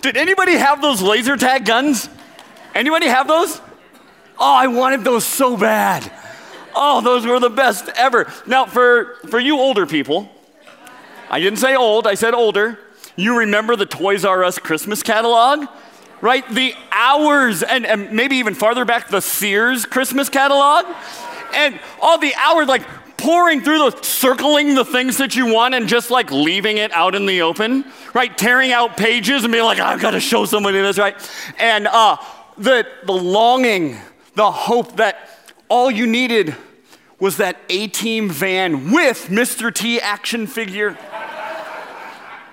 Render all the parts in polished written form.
Did anybody have those laser tag guns? Anybody have those? Oh, I wanted those so bad. Oh, those were the best ever. Now, for you older people, I didn't say old, I said older. You remember the Toys R Us Christmas catalog, right? The hours, and maybe even farther back, the Sears Christmas catalog. And all the hours, like pouring through those, circling the things that you want and just like leaving it out in the open, right? Tearing out pages and being like, I've got to show somebody this, right? And the longing, the hope that all you needed was that A-Team van with Mr. T action figure.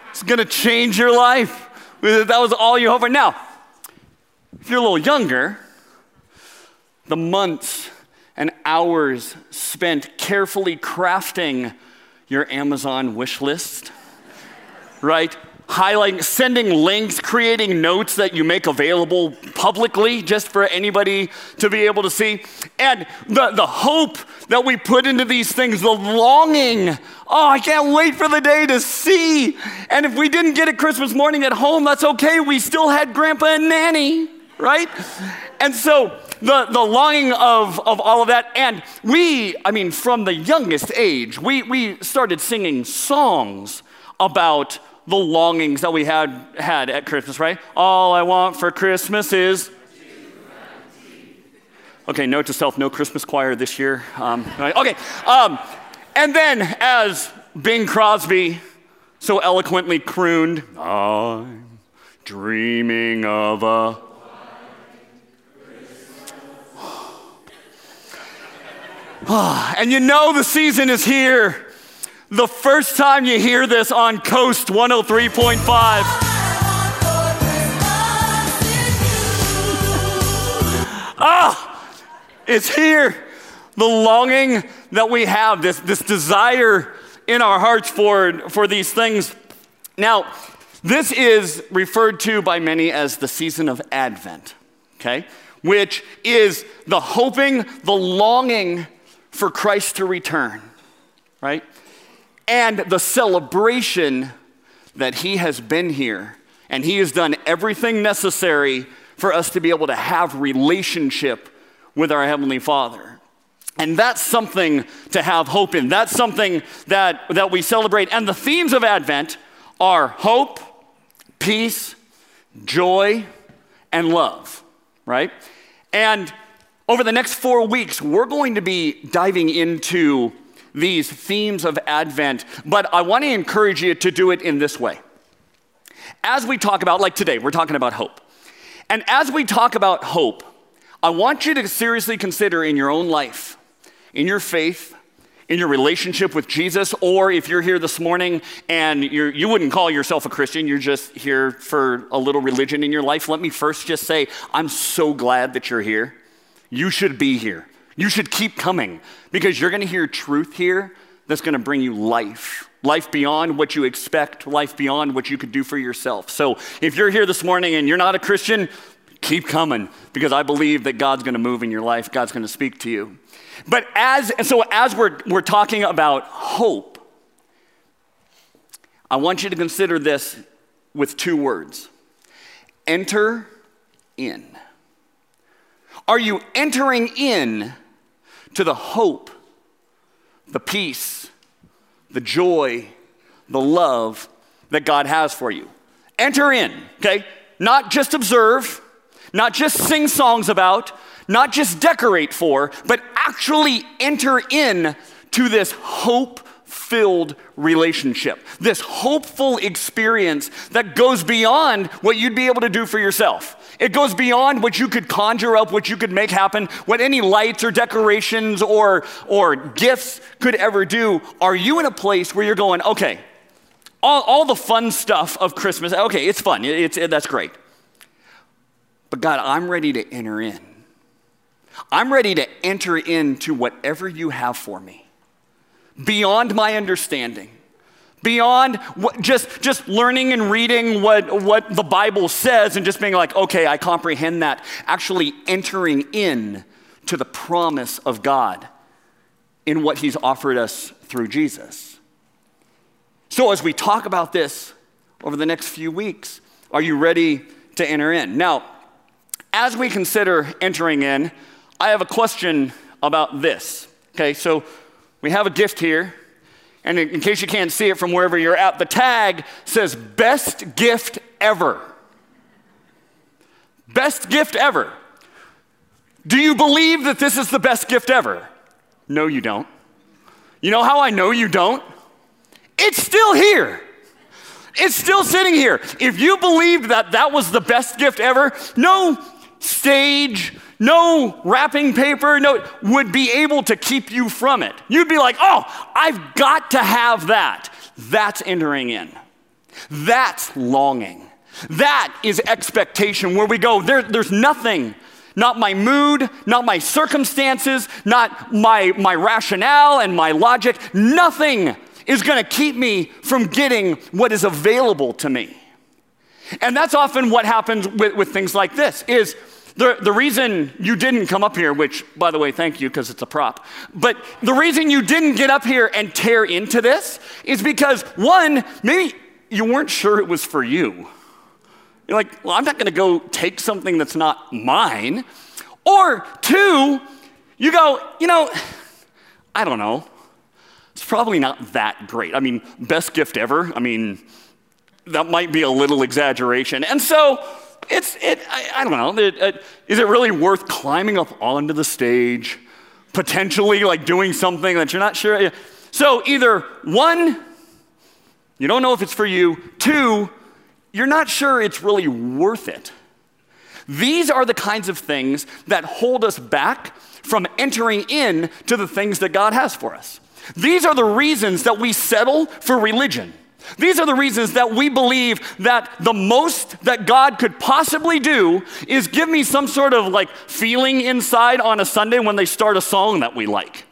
It's gonna change your life. That was all you hoped for. Now, if you're a little younger, the months and hours spent carefully crafting your Amazon wish list, right? Highlighting, sending links, creating notes that you make available publicly just for anybody to be able to see. And the hope that we put into these things, the longing. Oh, I can't wait for the day to see. And if we didn't get it Christmas morning at home, that's okay. We still had Grandpa and Nanny, right? And so the longing of all of that. And from the youngest age, we started singing songs about the longings that we had at Christmas, right? All I want for Christmas is... Okay, note to self, no Christmas choir this year. Right? Okay, and then as Bing Crosby so eloquently crooned, I'm dreaming of a... And you know the season is here. The first time you hear this on Coast 103.5. It's here. The longing that we have, this desire in our hearts for these things. Now, this is referred to by many as the season of Advent, okay? Which is the hoping, the longing for Christ to return, right? And the celebration that he has been here and he has done everything necessary for us to be able to have relationship with our Heavenly Father. And that's something to have hope in. That's something that we celebrate. And the themes of Advent are hope, peace, joy, and love, right? And over the next 4 weeks, we're going to be diving into these themes of Advent, but I want to encourage you to do it in this way. As we talk about, like today, we're talking about hope. And as we talk about hope, I want you to seriously consider in your own life, in your faith, in your relationship with Jesus, or if you're here this morning and you wouldn't call yourself a Christian, you're just here for a little religion in your life, let me first just say, I'm so glad that you're here. You should be here. You should keep coming because you're going to hear truth here that's going to bring you life. Life beyond what you expect, life beyond what you could do for yourself. So if you're here this morning and you're not a Christian, keep coming because I believe that God's going to move in your life. God's going to speak to you. But as we're talking about hope, I want you to consider this with two words. Enter in. Are you entering in to the hope, the peace, the joy, the love that God has for you? Enter in, okay? Not just observe, not just sing songs about, not just decorate for, but actually enter in to this hope-filled relationship, this hopeful experience that goes beyond what you'd be able to do for yourself. It goes beyond what you could conjure up, what you could make happen, what any lights or decorations or gifts could ever do. Are you in a place where you're going, okay, all the fun stuff of Christmas, okay, it's fun, that's great. But God, I'm ready to enter in. I'm ready to enter into whatever you have for me, beyond my understanding. Beyond just learning and reading what the Bible says and just being like, okay, I comprehend that. Actually entering in to the promise of God in what he's offered us through Jesus. So as we talk about this over the next few weeks, Are you ready to enter in? Now, as we consider entering in, I have a question about this. Okay, so we have a gift here. And in case you can't see it from wherever you're at, the tag says best gift ever. Best gift ever. Do you believe that this is the best gift ever? No, you don't. You know how I know you don't? It's still here. It's still sitting here. If you believed that that was the best gift ever, no stage, no wrapping paper, no, would be able to keep you from it. You'd be like, oh, I've got to have that. That's entering in. That's longing. That is expectation, where we go, there's nothing, not my mood, not my circumstances, not my rationale and my logic, nothing is gonna keep me from getting what is available to me. And that's often what happens with things like this, is the reason you didn't come up here, which, by the way, thank you, because it's a prop, but the reason you didn't get up here and tear into this is because, one, maybe you weren't sure it was for you. You're like, well, I'm not gonna go take something that's not mine. Or two, you go, you know, I don't know. It's probably not that great. I mean, best gift ever. I mean, that might be a little exaggeration. And so I don't know. Is it really worth climbing up onto the stage, potentially like doing something that you're not sure? So either one, you don't know if it's for you. Two, you're not sure it's really worth it. These are the kinds of things that hold us back from entering in to the things that God has for us. These are the reasons that we settle for religion. These are the reasons that we believe that the most that God could possibly do is give me some sort of like feeling inside on a Sunday when they start a song that we like.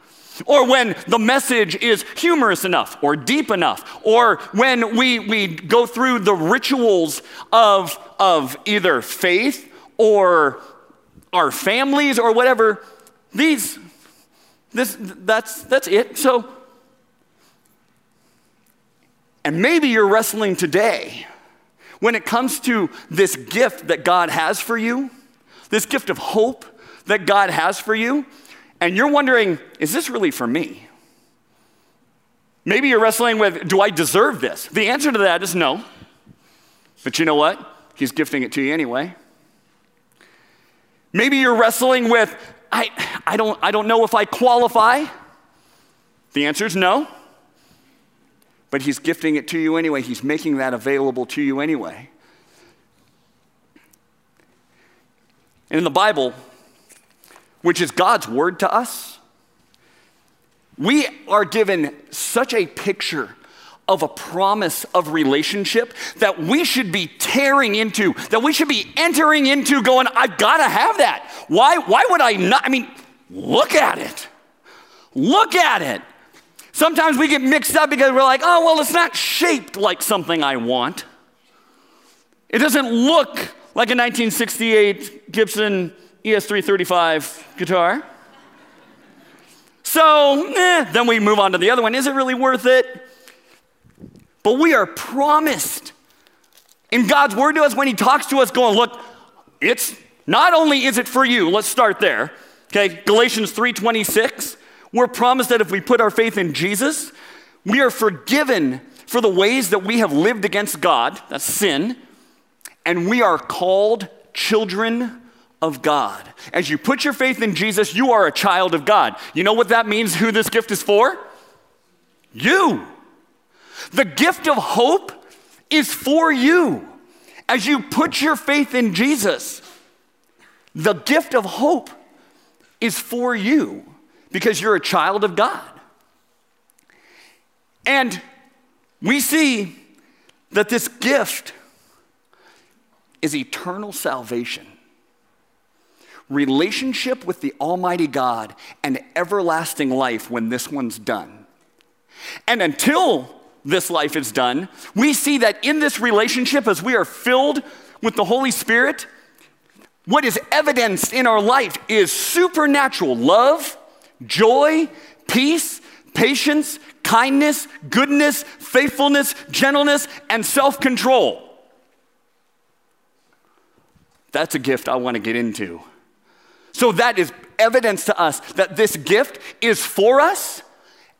Or when the message is humorous enough or deep enough. Or when we go through the rituals of either faith or our families or whatever. That's it. So, and maybe you're wrestling today when it comes to this gift that God has for you, this gift of hope that God has for you, and you're wondering, is this really for me? Maybe you're wrestling with, do I deserve this? The answer to that is no. But you know what? He's gifting it to you anyway. Maybe you're wrestling with, I don't know if I qualify. The answer is no. But he's gifting it to you anyway. He's making that available to you anyway. And in the Bible, which is God's word to us, we are given such a picture of a promise of relationship that we should be tearing into, that we should be entering into, going, I've got to have that. Why would I not? I mean, look at it. Look at it. Sometimes we get mixed up because we're like, oh, well, it's not shaped like something I want. It doesn't look like a 1968 Gibson ES-335 guitar. So then we move on to the other one. Is it really worth it? But we are promised in God's word to us when he talks to us going, look, it's not only is it for you, let's start there, okay? Galatians 3:26, we're promised that if we put our faith in Jesus, we are forgiven for the ways that we have lived against God, that's sin, and we are called children of God. As you put your faith in Jesus, you are a child of God. You know what that means, who this gift is for? You. The gift of hope is for you. As you put your faith in Jesus, the gift of hope is for you because you're a child of God. And we see that this gift is eternal salvation, relationship with the Almighty God, and everlasting life when this one's done. And until this life is done, we see that in this relationship, as we are filled with the Holy Spirit, what is evidenced in our life is supernatural love, joy, peace, patience, kindness, goodness, faithfulness, gentleness, and self-control. That's a gift I want to get into. So that is evidence to us that this gift is for us,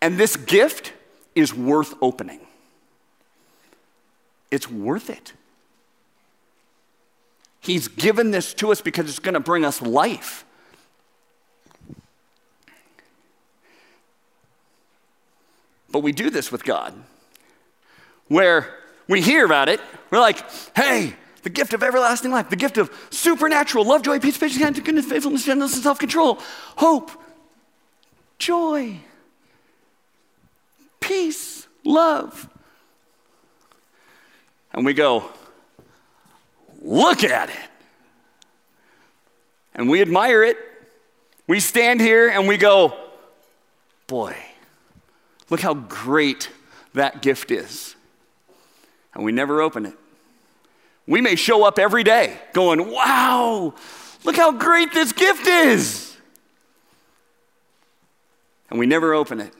and this gift is worth opening. It's worth it. He's given this to us because it's going to bring us life. But we do this with God, where we hear about it, we're like, hey, the gift of everlasting life, the gift of supernatural love, joy, peace, patience, goodness, faithfulness, gentleness, and self-control, hope, joy, peace, love. And we go, look at it. And we admire it. We stand here and we go, boy, look how great that gift is. And we never open it. We may show up every day going, wow, look how great this gift is. And we never open it.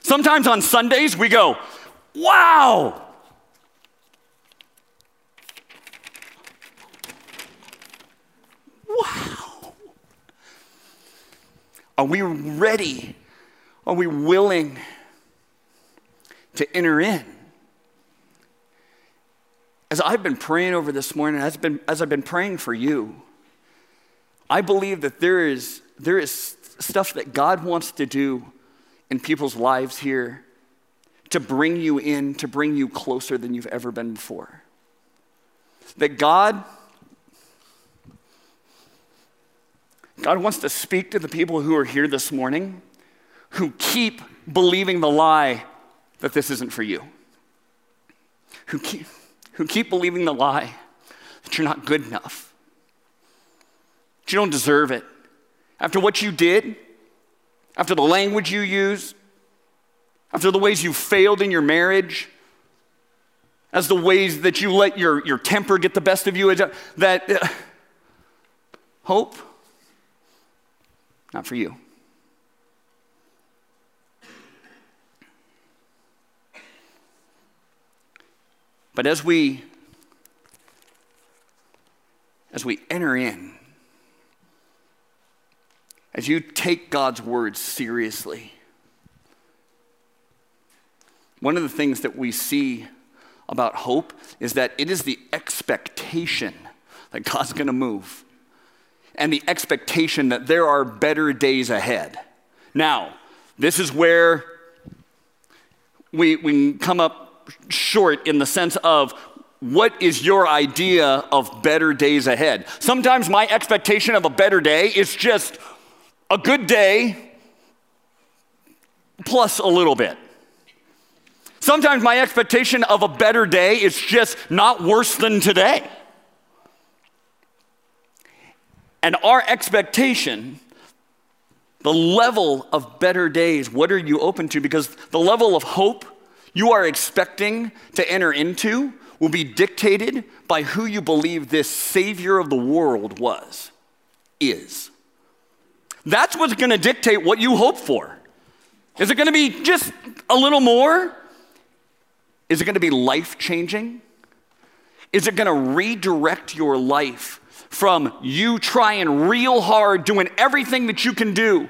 Sometimes on Sundays we go, wow. Wow. Are we ready? Are we willing to enter in? As I've been praying over this morning, as I've been praying for you, I believe that there is stuff that God wants to do in people's lives here to bring you in, to bring you closer than you've ever been before. That God wants to speak to the people who are here this morning who keep believing the lie that this isn't for you. Who keep believing the lie that you're not good enough, that you don't deserve it. After what you did, after the language you used, after the ways you failed in your marriage, as the ways that you let your temper get the best of you, that hope, not for you. But as we enter in, as you take God's word seriously, one of the things that we see about hope is that it is the expectation that God's going to move, and the expectation that there are better days ahead. Now, this is where we come up short in the sense of what is your idea of better days ahead? Sometimes my expectation of a better day is just a good day plus a little bit. Sometimes my expectation of a better day is just not worse than today. And our expectation, the level of better days, what are you open to? Because the level of hope you are expecting to enter into will be dictated by who you believe this Savior of the world is. That's what's going to dictate what you hope for. Is it going to be just a little more? Is it going to be life-changing? Is it going to redirect your life from you trying real hard, doing everything that you can do,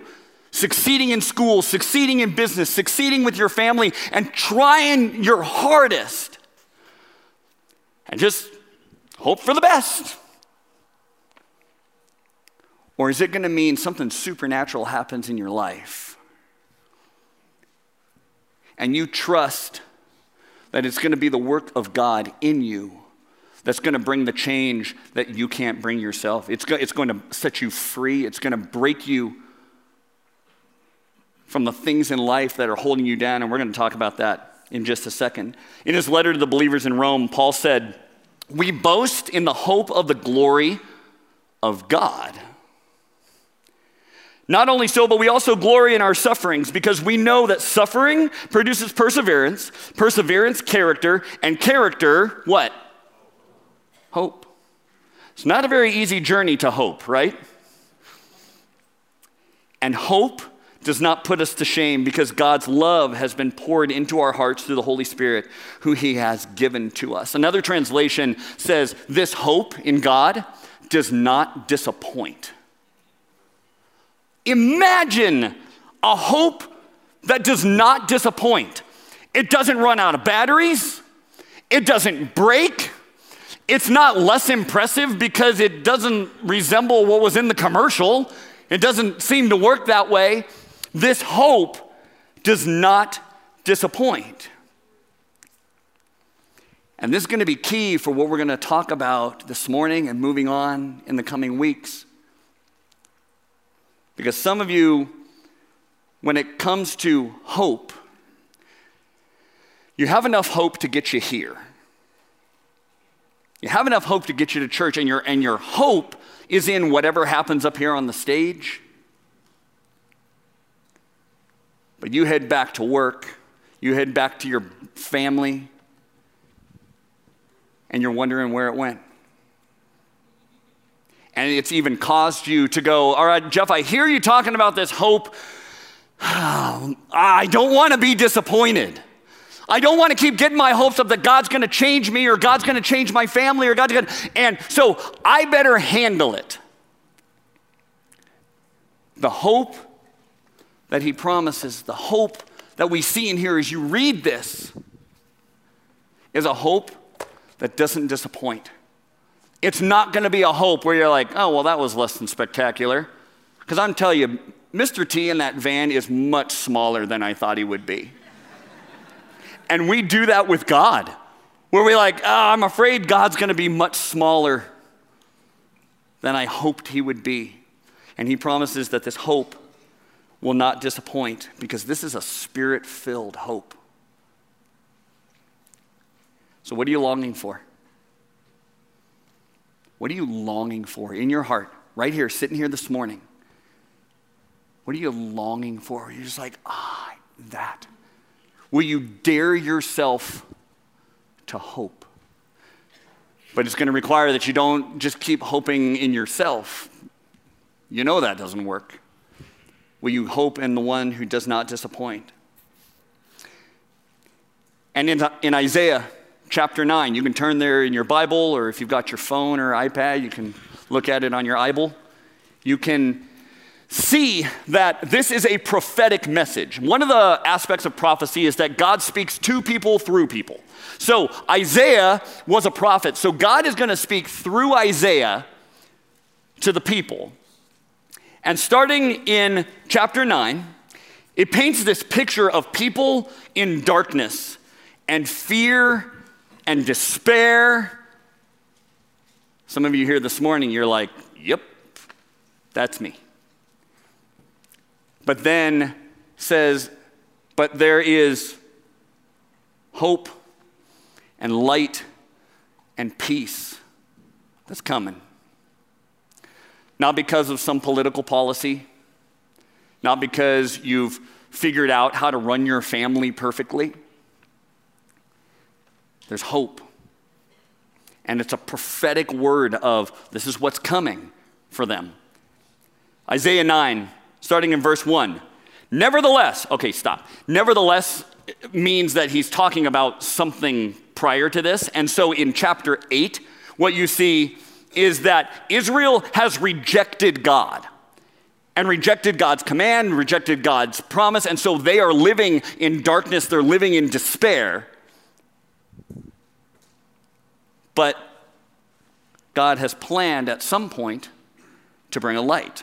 succeeding in school, succeeding in business, succeeding with your family, and trying your hardest, and just hope for the best? Or is it going to mean something supernatural happens in your life, and you trust that it's going to be the work of God in you that's going to bring the change that you can't bring yourself? It's going to set you free. It's going to break you from the things in life that are holding you down, and we're going to talk about that in just a second. In his letter to the believers in Rome, Paul said, "We boast in the hope of the glory of God. Not only so, but we also glory in our sufferings, because we know that suffering produces perseverance, perseverance character, and character what? Hope." It's not a very easy journey to hope, right? And hope does not put us to shame because God's love has been poured into our hearts through the Holy Spirit who he has given to us. Another translation says, this hope in God does not disappoint. Imagine a hope that does not disappoint. It doesn't run out of batteries. It doesn't break. It's not less impressive because it doesn't resemble what was in the commercial. It doesn't seem to work that way. This hope does not disappoint. And this is going to be key for what we're going to talk about this morning and moving on in the coming weeks. Because some of you, when it comes to hope, you have enough hope to get you here. You have enough hope to get you to church, and your hope is in whatever happens up here on the stage. But you head back to work, you head back to your family, and you're wondering where it went. And it's even caused you to go, all right, Jeff, I hear you talking about this hope. I don't want to be disappointed. I don't want to keep getting my hopes up that God's going to change me or God's going to change my family or God's going to, and so I better handle it. The hope that he promises, the hope that we see in here as you read this, is a hope that doesn't disappoint. It's not going to be a hope where you're like, oh, well, that was less than spectacular. Because I'm telling you, Mr. T in that van is much smaller than I thought he would be. And we do that with God, where we're like, oh, I'm afraid God's going to be much smaller than I hoped he would be. And he promises that this hope will not disappoint because this is a spirit-filled hope. So what are you longing for? What are you longing for in your heart, right here, sitting here this morning? What are you longing for? You're just like, that. Will you dare yourself to hope? But it's going to require that you don't just keep hoping in yourself. You know that doesn't work. Will you hope in the one who does not disappoint? And in Isaiah chapter 9, you can turn there in your Bible, or if you've got your phone or iPad, you can look at it on your Bible. You can see that this is a prophetic message. One of the aspects of prophecy is that God speaks to people through people. So Isaiah was a prophet. So God is going to speak through Isaiah to the people. And starting in chapter 9, it paints this picture of people in darkness and fear and despair. Some of you here this morning, you're like, yep, that's me. But then says, but there is hope and light and peace that's coming. Not because of some political policy, not because you've figured out how to run your family perfectly. There's hope. And it's a prophetic word of this is what's coming for them. Isaiah 9, starting in verse 1. Nevertheless, Nevertheless means that he's talking about something prior to this. And so in chapter 8, what you see is that Israel has rejected God and rejected God's command, rejected God's promise. And so they are living in darkness. They're living in despair. But God has planned at some point to bring a light.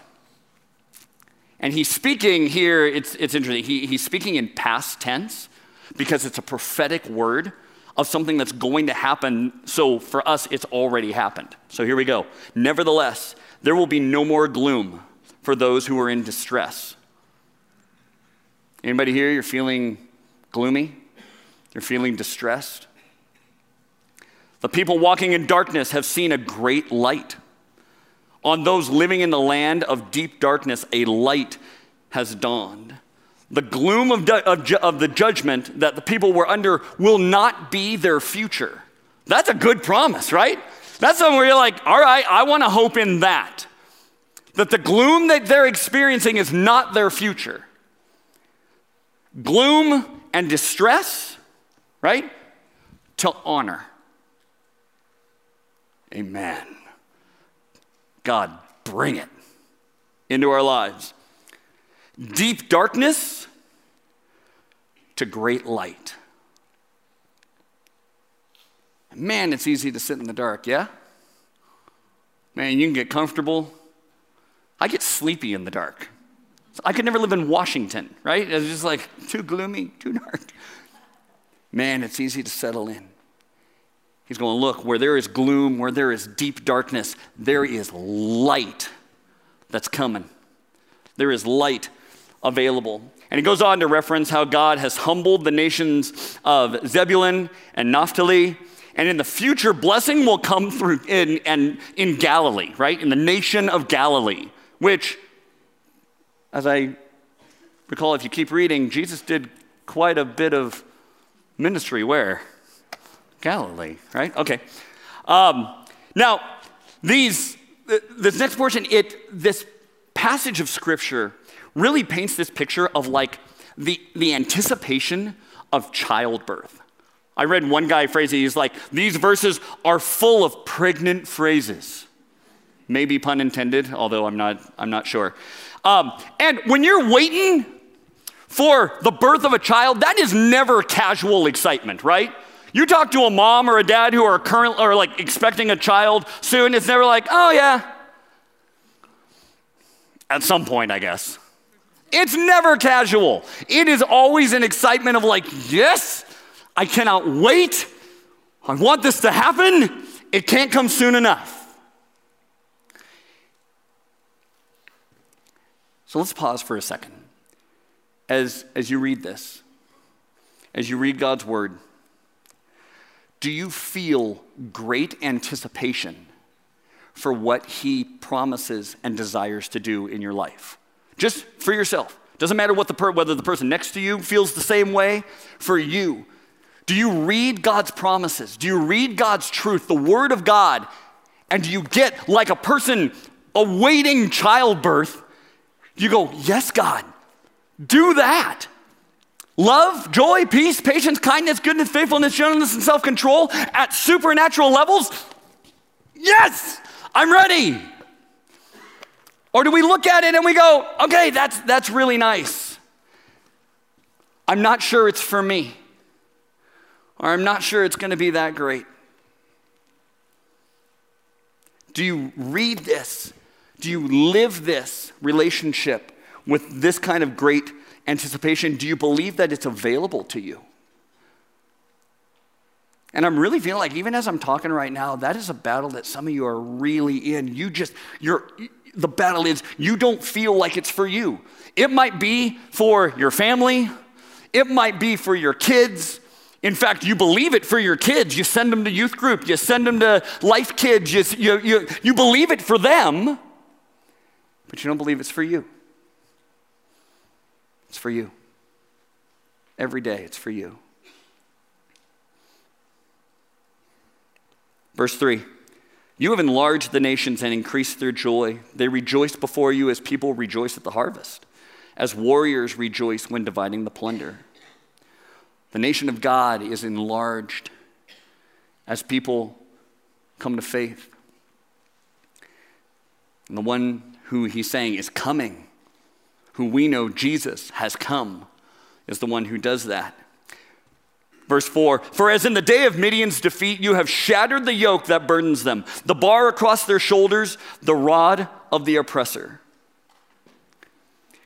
And he's speaking here, it's interesting, he's speaking in past tense because it's a prophetic word of something that's going to happen. So for us, it's already happened. So here we go. Nevertheless, there will be no more gloom for those who are in distress. Anybody here, you're feeling gloomy? You're feeling distressed? The people walking in darkness have seen a great light. On those living in the land of deep darkness, a light has dawned. The gloom of the judgment that the people were under will not be their future. That's a good promise, right? That's something where you're like, all right, I want to hope in that. That the gloom that they're experiencing is not their future. gloom and distress, right, to honor. Amen. God, bring it into our lives. Deep darkness to great light. Man, it's easy to sit in the dark, yeah? Man, you can get comfortable. I get sleepy in the dark. I could never live in Washington, right? It's just like too gloomy, too dark. Man, it's easy to settle in. He's going, look, where there is gloom, where there is deep darkness, there is light that's coming. There is light available. And he goes on to reference how God has humbled the nations of Zebulun and Naphtali. And in the future, blessing will come through in Galilee, right? In the nation of Galilee, which, as I recall, if you keep reading, Jesus did quite a bit of ministry where? Galilee, right? Okay. Now, this next portion, this passage of Scripture really paints this picture of like the anticipation of childbirth. I read one guy phrase it, he's like, these verses are full of pregnant phrases. Maybe pun intended, although I'm not sure. And when you're waiting for the birth of a child, that is never casual excitement, right? You talk to a mom or a dad who are currently or like expecting a child soon, it's never like, oh yeah. At some point, I guess. It's never casual. It is always an excitement of like, yes, I cannot wait. I want this to happen. It can't come soon enough. So let's pause for a second. As you read this, as you read God's word, do you feel great anticipation for what he promises and desires to do in your life? Just for yourself. Doesn't matter what whether the person next to you feels the same way. For you, do you read God's promises? Do you read God's truth, the word of God? And do you get like a person awaiting childbirth? You go, yes, God, do that. Love, joy, peace, patience, kindness, goodness, faithfulness, gentleness, and self-control at supernatural levels? Yes, I'm ready. Or do we look at it and we go, okay, that's really nice. I'm not sure it's for me. Or I'm not sure it's going to be that great. Do you read this? Do you live this relationship with this kind of great anticipation? Do you believe that it's available to you? And I'm really feeling like even as I'm talking right now, that is a battle that some of you are really in. The battle is you don't feel like it's for you. It might be for your family. It might be for your kids. In fact, you believe it for your kids. You send them to youth group. You send them to Life Kids. You believe it for them, but you don't believe it's for you. It's for you. Every day, it's for you. Verse 3, you have enlarged the nations and increased their joy. They rejoice before you as people rejoice at the harvest, as warriors rejoice when dividing the plunder. The nation of God is enlarged as people come to faith. And the one who he's saying is coming, who we know Jesus has come, is the one who does that. Verse 4, for as in the day of Midian's defeat, you have shattered the yoke that burdens them, the bar across their shoulders, the rod of the oppressor.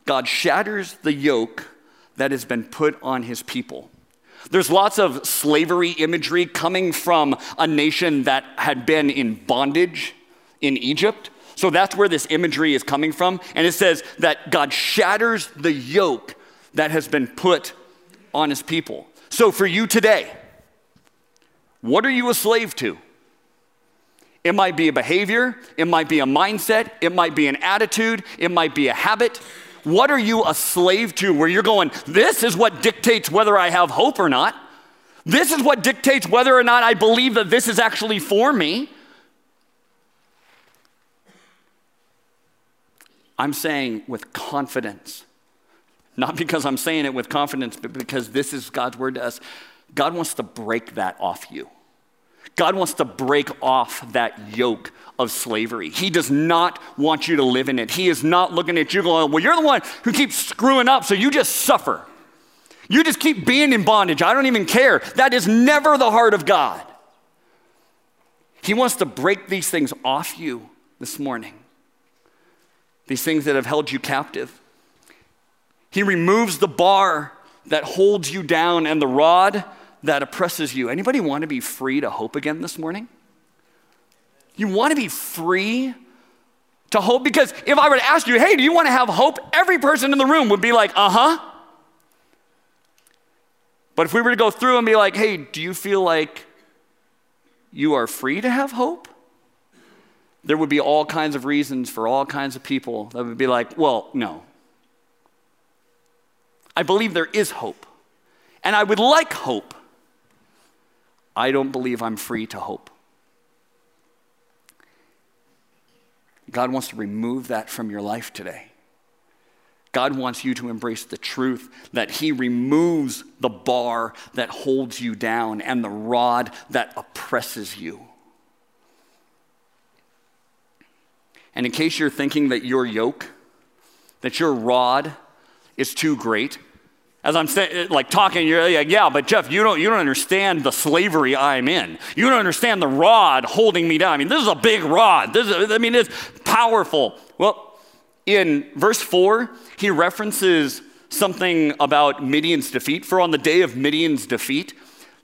God shatters the yoke that has been put on his people. There's lots of slavery imagery coming from a nation that had been in bondage in Egypt. So that's where this imagery is coming from. And it says that God shatters the yoke that has been put on his people. So for you today, what are you a slave to? It might be a behavior. It might be a mindset. It might be an attitude. It might be a habit. What are you a slave to where you're going, this is what dictates whether I have hope or not. This is what dictates whether or not I believe that this is actually for me. I'm saying with confidence, Not because I'm saying it with confidence, but because this is God's word to us. God wants to break that off you. God wants to break off that yoke of slavery. He does not want you to live in it. He is not looking at you going, well, you're the one who keeps screwing up, so you just suffer. You just keep being in bondage. I don't even care. That is never the heart of God. He wants to break these things off you this morning. These things that have held you captive. He removes the bar that holds you down and the rod that oppresses you. Anybody want to be free to hope again this morning? You want to be free to hope? Because if I were to ask you, hey, do you want to have hope? Every person in the room would be like, uh-huh. But if we were to go through and be like, hey, do you feel like you are free to have hope? There would be all kinds of reasons for all kinds of people that would be like, well, no. I believe there is hope, and I would like hope. I don't believe I'm free to hope. God wants to remove that from your life today. God wants you to embrace the truth that he removes the bar that holds you down and the rod that oppresses you. And in case you're thinking that your yoke, that your rod is too great, as I'm saying, like talking, you're like, yeah, but Jeff, you don't understand the slavery I'm in. You don't understand the rod holding me down. I mean, this is a big rod. It's powerful. Well, in verse 4, he references something about Midian's defeat. For on the day of Midian's defeat,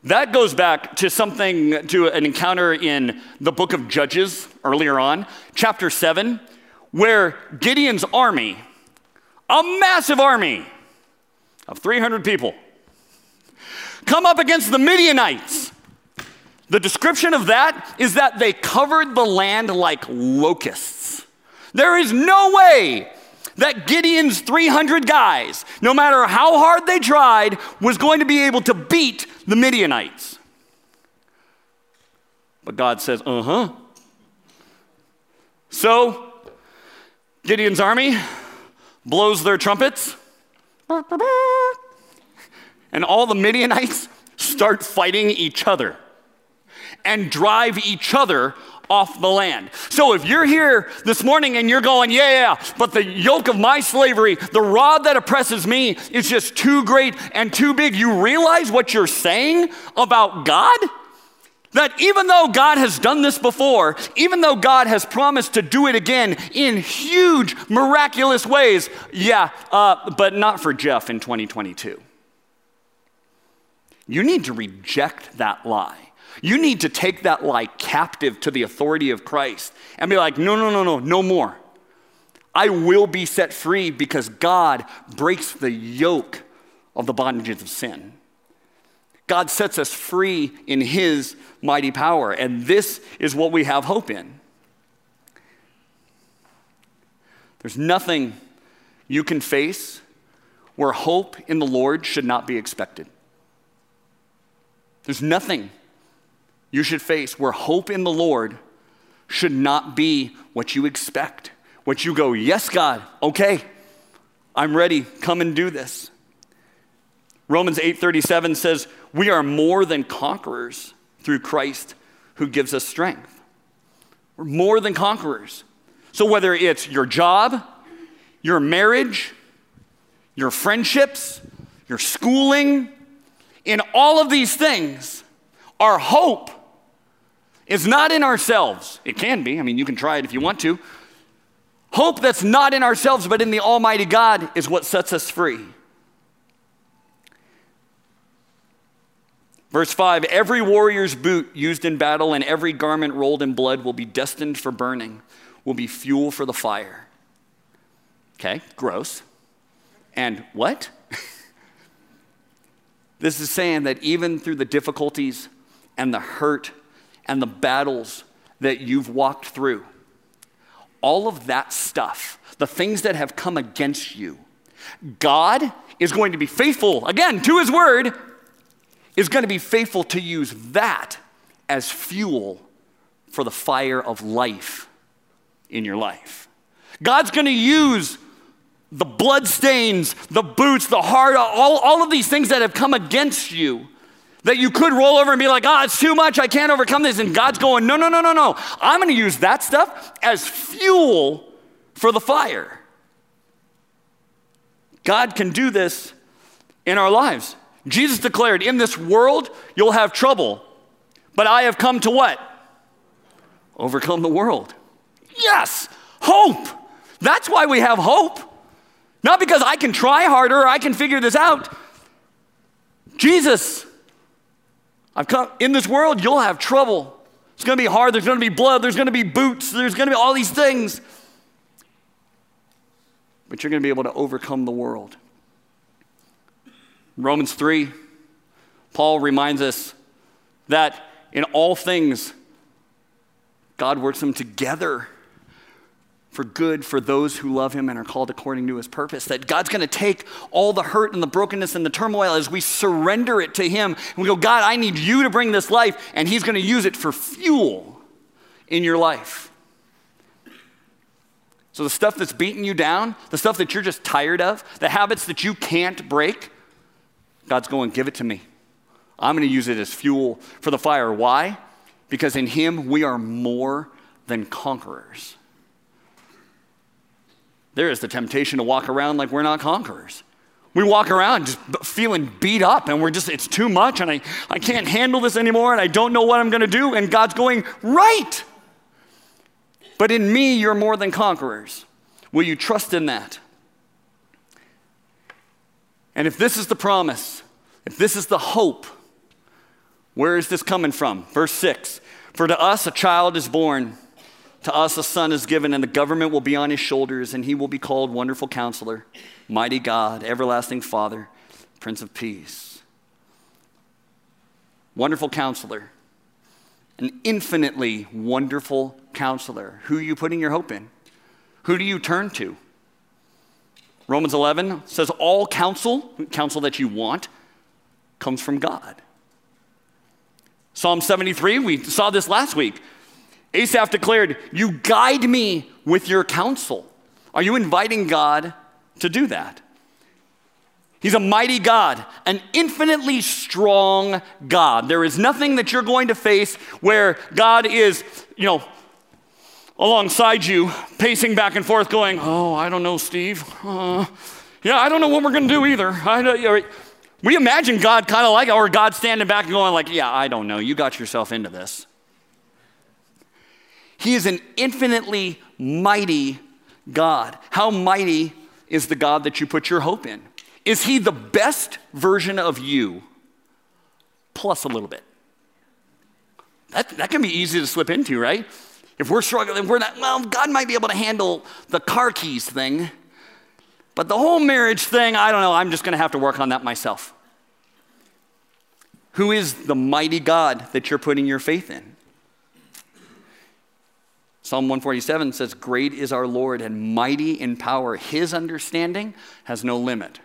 that goes back to something, to an encounter in the book of Judges earlier on, chapter 7, where Gideon's army, a massive army of 300 people, come up against the Midianites. The description of that is that they covered the land like locusts. There is no way that Gideon's 300 guys, no matter how hard they tried, was going to be able to beat the Midianites. But God says, uh-huh. So Gideon's army blows their trumpets, and all the Midianites start fighting each other and drive each other off the land. So if you're here this morning and you're going, yeah, but the yoke of my slavery, the rod that oppresses me is just too great and too big, you realize what you're saying about God? That even though God has done this before, even though God has promised to do it again in huge, miraculous ways, but not for Jeff in 2022. You need to reject that lie. You need to take that lie captive to the authority of Christ and be like, no more. I will be set free because God breaks the yoke of the bondages of sin. God sets us free in his mighty power, and this is what we have hope in. There's nothing you can face where hope in the Lord should not be expected. There's nothing you should face where hope in the Lord should not be what you expect, what you go, yes, God, okay, I'm ready, come and do this. Romans 8:37 says, we are more than conquerors through Christ who gives us strength. We're more than conquerors. So whether it's your job, your marriage, your friendships, your schooling, in all of these things, our hope is not in ourselves. It can be. I mean, you can try it if you want to. Hope that's not in ourselves, but in the Almighty God is what sets us free. Verse 5, every warrior's boot used in battle and every garment rolled in blood will be destined for burning, will be fuel for the fire. Okay, gross. And what? This is saying that even through the difficulties and the hurt and the battles that you've walked through, all of that stuff, the things that have come against you, God is going to be faithful, again, to his word, is going to be faithful to use that as fuel for the fire of life in your life. God's going to use the bloodstains, the boots, the hard, all of these things that have come against you, that you could roll over and be like, ah, it's too much, I can't overcome this. And God's going, no, no, no, no, no. I'm gonna use that stuff as fuel for the fire. God can do this in our lives. Jesus declared, in this world, you'll have trouble, but I have come to what? Overcome the world. Yes, hope. That's why we have hope. Not because I can try harder or I can figure this out. Jesus, I've come, in this world, you'll have trouble. It's gonna be hard, there's gonna be blood, there's gonna be boots, there's gonna be all these things. But you're gonna be able to overcome the world. Romans 3, Paul reminds us that in all things, God works them together for good for those who love him and are called according to his purpose, that God's gonna take all the hurt and the brokenness and the turmoil as we surrender it to him, and we go, God, I need you to bring this life, and he's gonna use it for fuel in your life. So the stuff that's beating you down, the stuff that you're just tired of, the habits that you can't break, God's going, give it to me. I'm gonna use it as fuel for the fire. Why? Because in him, we are more than conquerors. There is the temptation to walk around like we're not conquerors. We walk around just feeling beat up and we're just, it's too much and I can't handle this anymore and I don't know what I'm gonna do, and God's going, right. But in me, you're more than conquerors. Will you trust in that? And if this is the promise, if this is the hope, where is this coming from? Verse 6, for to us a child is born, to us a son is given, and the government will be on his shoulders, and he will be called Wonderful Counselor, Mighty God, Everlasting Father, Prince of Peace. Wonderful Counselor, an infinitely wonderful counselor. Who are you putting your hope in? Who do you turn to? Romans 11 says all counsel that you want, comes from God. Psalm 73, we saw this last week. Asaph declared, you guide me with your counsel. Are you inviting God to do that? He's a mighty God, an infinitely strong God. There is nothing that you're going to face where God is, alongside you, pacing back and forth going, oh, I don't know, Steve. Yeah, I don't know what we're gonna do either. We imagine God kind of like, or God standing back and going like, yeah, I don't know, you got yourself into this. He is an infinitely mighty God. How mighty is the God that you put your hope in? Is he the best version of you, plus a little bit? That can be easy to slip into, right? If we're struggling, God might be able to handle the car keys thing, but the whole marriage thing, I don't know, I'm just gonna have to work on that myself. Who is the mighty God that you're putting your faith in? Psalm 147 says, great is our Lord and mighty in power. His understanding has no limit.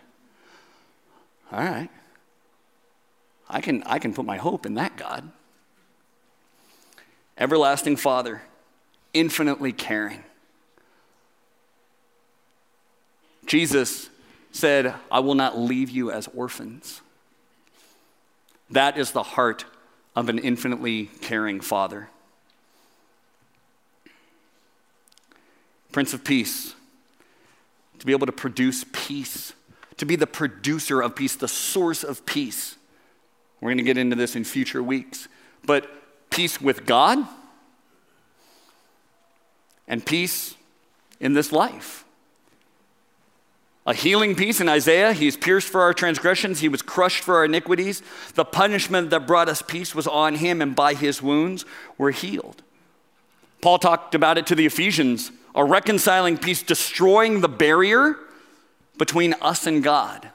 All right, I can put my hope in that God. Everlasting Father, infinitely caring. Jesus said, I will not leave you as orphans. That is the heart of an infinitely caring Father. Prince of Peace, to be able to produce peace, to be the producer of peace, the source of peace. We're gonna get into this in future weeks, but peace with God and peace in this life. A healing peace in Isaiah, he is pierced for our transgressions, he was crushed for our iniquities. The punishment that brought us peace was on him, and by his wounds we're healed. Paul talked about it to the Ephesians, a reconciling peace, destroying the barrier between us and God.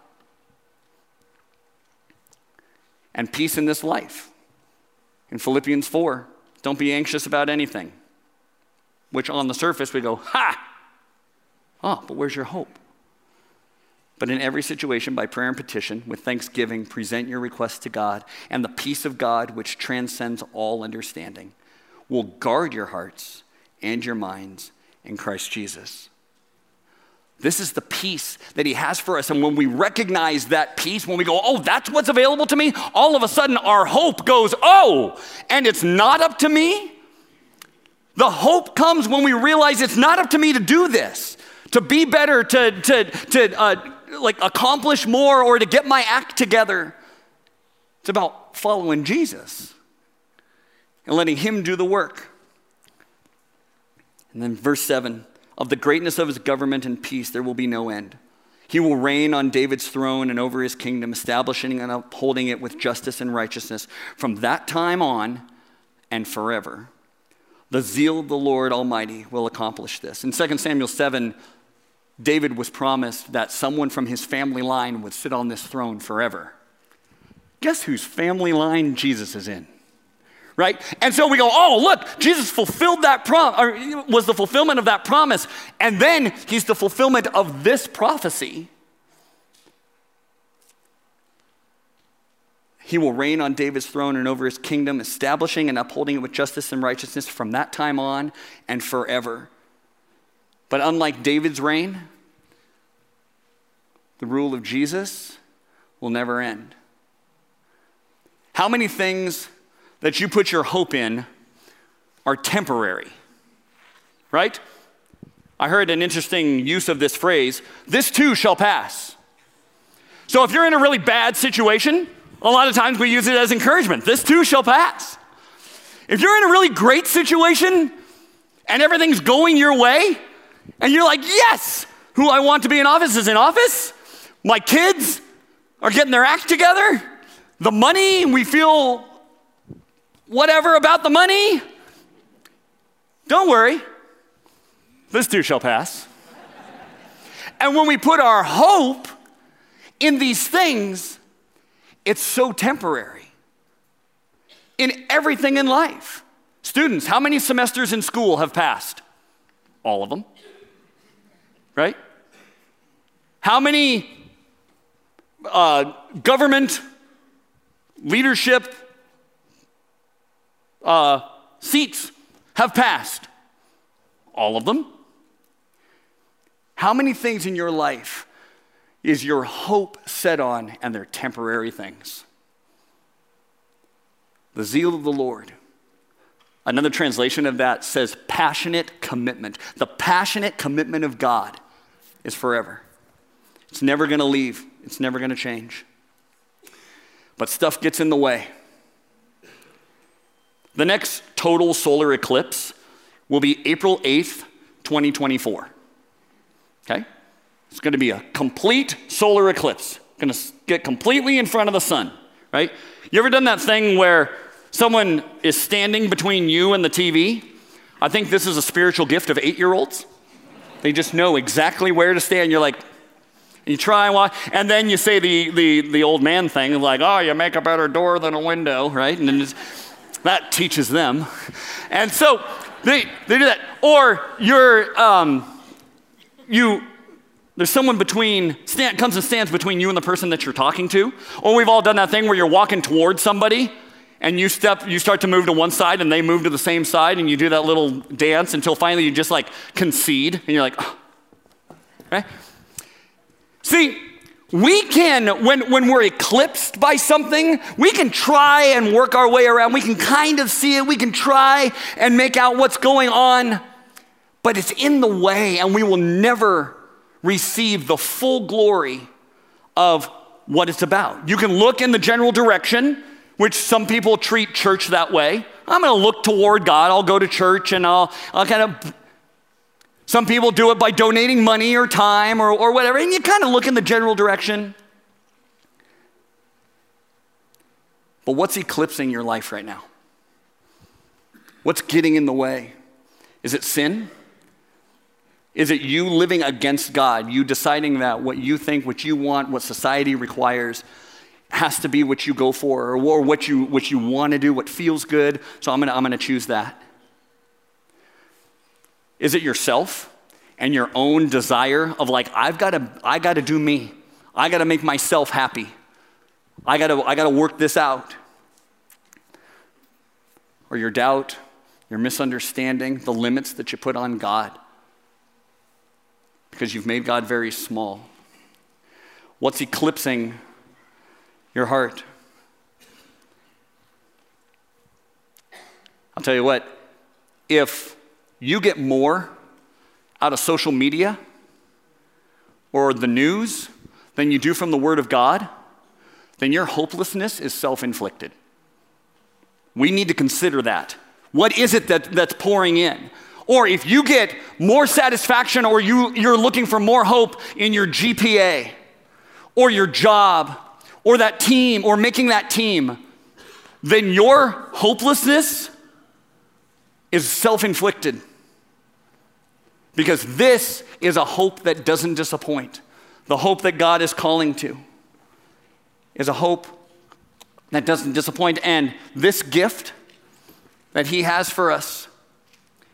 And peace in this life. In Philippians 4, don't be anxious about anything, which on the surface we go, ha! Oh, but where's your hope? But in every situation, by prayer and petition, with thanksgiving, present your requests to God, and the peace of God, which transcends all understanding, will guard your hearts and your minds in Christ Jesus. This is the peace that he has for us. And when we recognize that peace, when we go, oh, that's what's available to me, all of a sudden our hope goes, oh, and it's not up to me. The hope comes when we realize it's not up to me to do this, to be better, to accomplish more, or to get my act together. It's about following Jesus and letting him do the work. And then verse 7, of the greatness of his government and peace, there will be no end. He will reign on David's throne and over his kingdom, establishing and upholding it with justice and righteousness from that time on and forever. The zeal of the Lord Almighty will accomplish this. In 2 Samuel 7, David was promised that someone from his family line would sit on this throne forever. Guess whose family line Jesus is in? Right? And so we go, oh, look, Jesus fulfilled that was the fulfillment of that promise. And then he's the fulfillment of this prophecy. He will reign on David's throne and over his kingdom, establishing and upholding it with justice and righteousness from that time on and forever. But unlike David's reign, the rule of Jesus will never end. How many things that you put your hope in are temporary, right? I heard an interesting use of this phrase, this too shall pass. So if you're in a really bad situation, a lot of times we use it as encouragement, this too shall pass. If you're in a really great situation and everything's going your way and you're like, yes, who I want to be in office is in office, my kids are getting their act together, the money, we feel whatever about the money, don't worry, this too shall pass. And when we put our hope in these things, it's so temporary in everything in life. Students, how many semesters in school have passed? All of them, right? How many government leadership seats have passed? All of them. How many things in your life is your hope set on and they're temporary things? The zeal of the Lord. Another translation of that says passionate commitment. The passionate commitment of God is forever. It's never going to leave. It's never going to change. But stuff gets in the way. The next total solar eclipse will be April 8th, 2024, okay? It's gonna be a complete solar eclipse. Gonna get completely in front of the sun, right? You ever done that thing where someone is standing between you and the TV? I think this is a spiritual gift of 8-year-olds. They just know exactly where to stand. You're like, you try and watch, and then you say the old man thing, like, oh, you make a better door than a window, right? And then that teaches them. And so they do that. Or there's someone comes and stands between you and the person that you're talking to. Or we've all done that thing where you're walking towards somebody and you start to move to one side and they move to the same side and you do that little dance until finally you just like concede and you're like, oh. Right? See, we can, when we're eclipsed by something, we can try and work our way around. We can kind of see it. We can try and make out what's going on, but it's in the way and we will never receive the full glory of what it's about. You can look in the general direction, which some people treat church that way. I'm gonna look toward God. I'll go to church and I'll kind of... Some people do it by donating money or time or whatever, and you kind of look in the general direction. But what's eclipsing your life right now? What's getting in the way? Is it sin? Is it you living against God, you deciding that what you think, what you want, what society requires has to be what you go for or what you want to do, what feels good, so I'm gonna choose that. Is it yourself and your own desire of like, I gotta do me. I gotta make myself happy. I gotta work this out. Or your doubt, your misunderstanding, the limits that you put on God. because you've made God very small. What's eclipsing your heart? I'll tell you what, if you get more out of social media or the news than you do from the Word of God, then your hopelessness is self-inflicted. We need to consider that. What is it that's pouring in? Or if you get more satisfaction or you're looking for more hope in your GPA or your job or that team or making that team, then your hopelessness is self-inflicted. Because this is a hope that doesn't disappoint. The hope that God is calling to is a hope that doesn't disappoint. And this gift that He has for us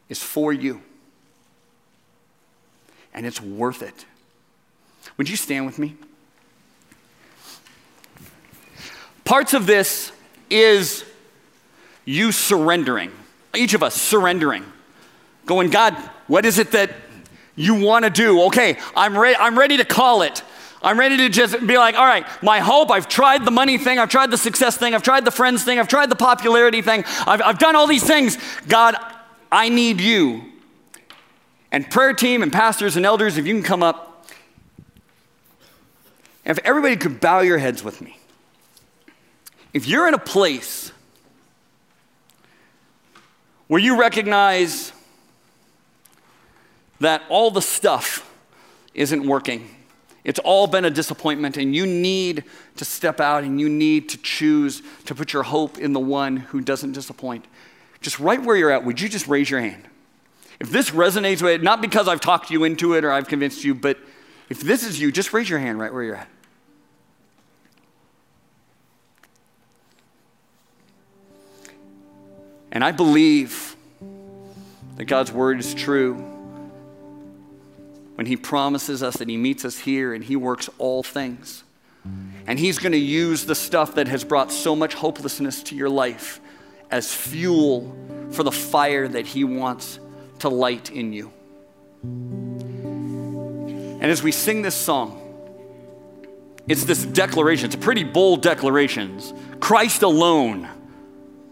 is for you. And it's worth it. Would you stand with me? Parts of this is you surrendering. Each of us surrendering. Going, God, what is it that you want to do? Okay, I'm ready to call it. I'm ready to just be like, all right, my hope, I've tried the money thing, I've tried the success thing, I've tried the friends thing, I've tried the popularity thing, I've done all these things. God, I need you. And prayer team and pastors and elders, if you can come up. And if everybody could bow your heads with me. If you're in a place where you recognize that all the stuff isn't working, it's all been a disappointment, and you need to step out and you need to choose to put your hope in the one who doesn't disappoint. Just right where you're at, would you just raise your hand? If this resonates with it, not because I've talked you into it or I've convinced you, but if this is you, just raise your hand right where you're at. And I believe that God's word is true when He promises us that He meets us here and He works all things. And He's going to use the stuff that has brought so much hopelessness to your life as fuel for the fire that He wants to light in you. And as we sing this song, it's this declaration. It's a pretty bold declaration. Christ alone,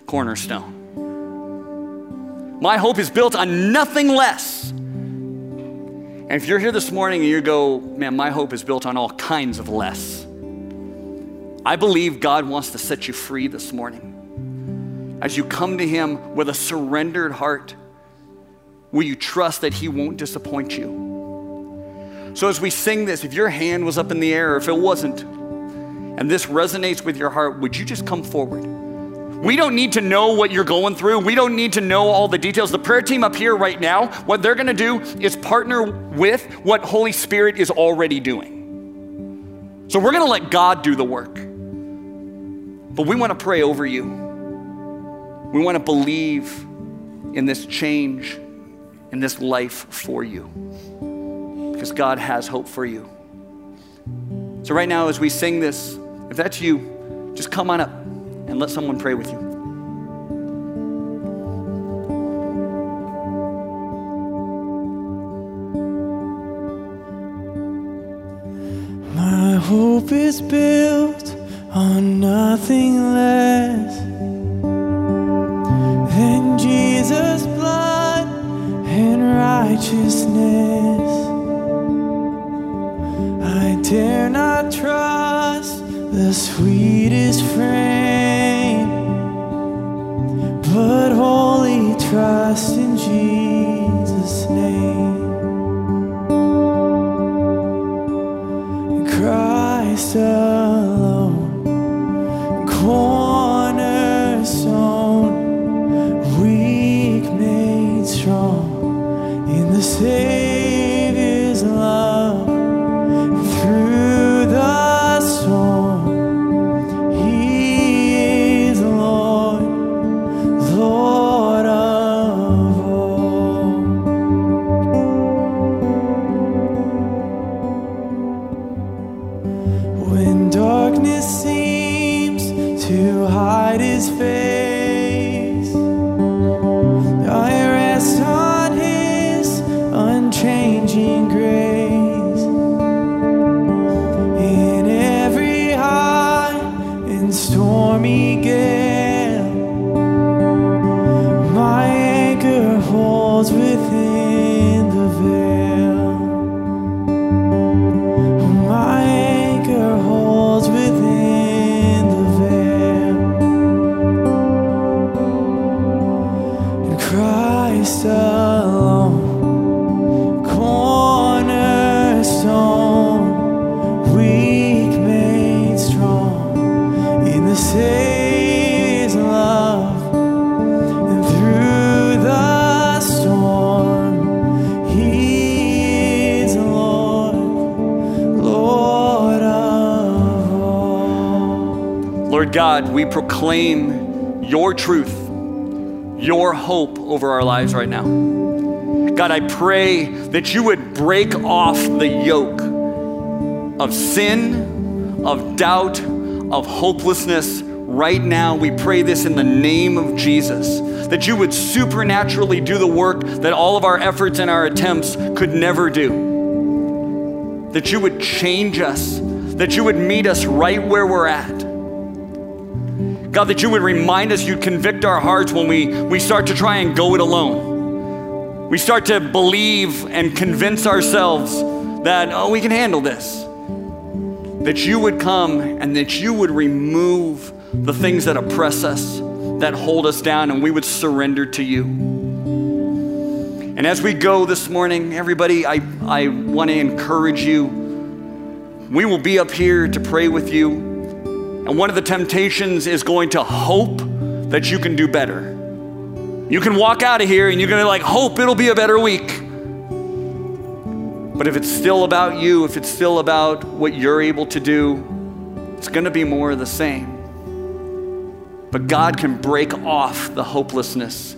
cornerstone. My hope is built on nothing less. And if you're here this morning and you go, man, my hope is built on all kinds of less, I believe God wants to set you free this morning. As you come to Him with a surrendered heart, will you trust that He won't disappoint you? So as we sing this, if your hand was up in the air, or if it wasn't, and this resonates with your heart, would you just come forward? We don't need to know what you're going through. We don't need to know all the details. The prayer team up here right now, what they're going to do is partner with what Holy Spirit is already doing. So we're going to let God do the work. But we want to pray over you. We want to believe in this change, in this life for you. Because God has hope for you. So right now as we sing this, if that's you, just come on up and let someone pray with you. My hope is built on nothing less than Jesus' blood and righteousness. I dare not trust the sweetest frame, but wholly trust in Jesus' name. Christ alone, cornerstone, weak made strong in the Savior's love. Through the storm, God, we proclaim your truth, your hope over our lives right now. God, I pray that you would break off the yoke of sin, of doubt, of hopelessness right now. We pray this in the name of Jesus, that you would supernaturally do the work that all of our efforts and our attempts could never do, that you would change us, that you would meet us right where we're at. God, that you would remind us, you'd convict our hearts when we start to try and go it alone. We start to believe and convince ourselves that, oh, we can handle this. That you would come and that you would remove the things that oppress us, that hold us down, and we would surrender to you. And as we go this morning, everybody, I want to encourage you. We will be up here to pray with you. And one of the temptations is going to hope that you can do better. You can walk out of here and you're going to hope it'll be a better week. But if it's still about you, if it's still about what you're able to do, it's going to be more of the same. But God can break off the hopelessness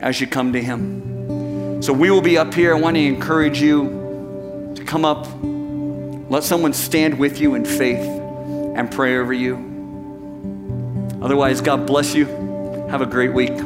as you come to him. So we will be up here. I want to encourage you to come up. Let someone stand with you in faith and pray over you. Otherwise, God bless you. Have a great week.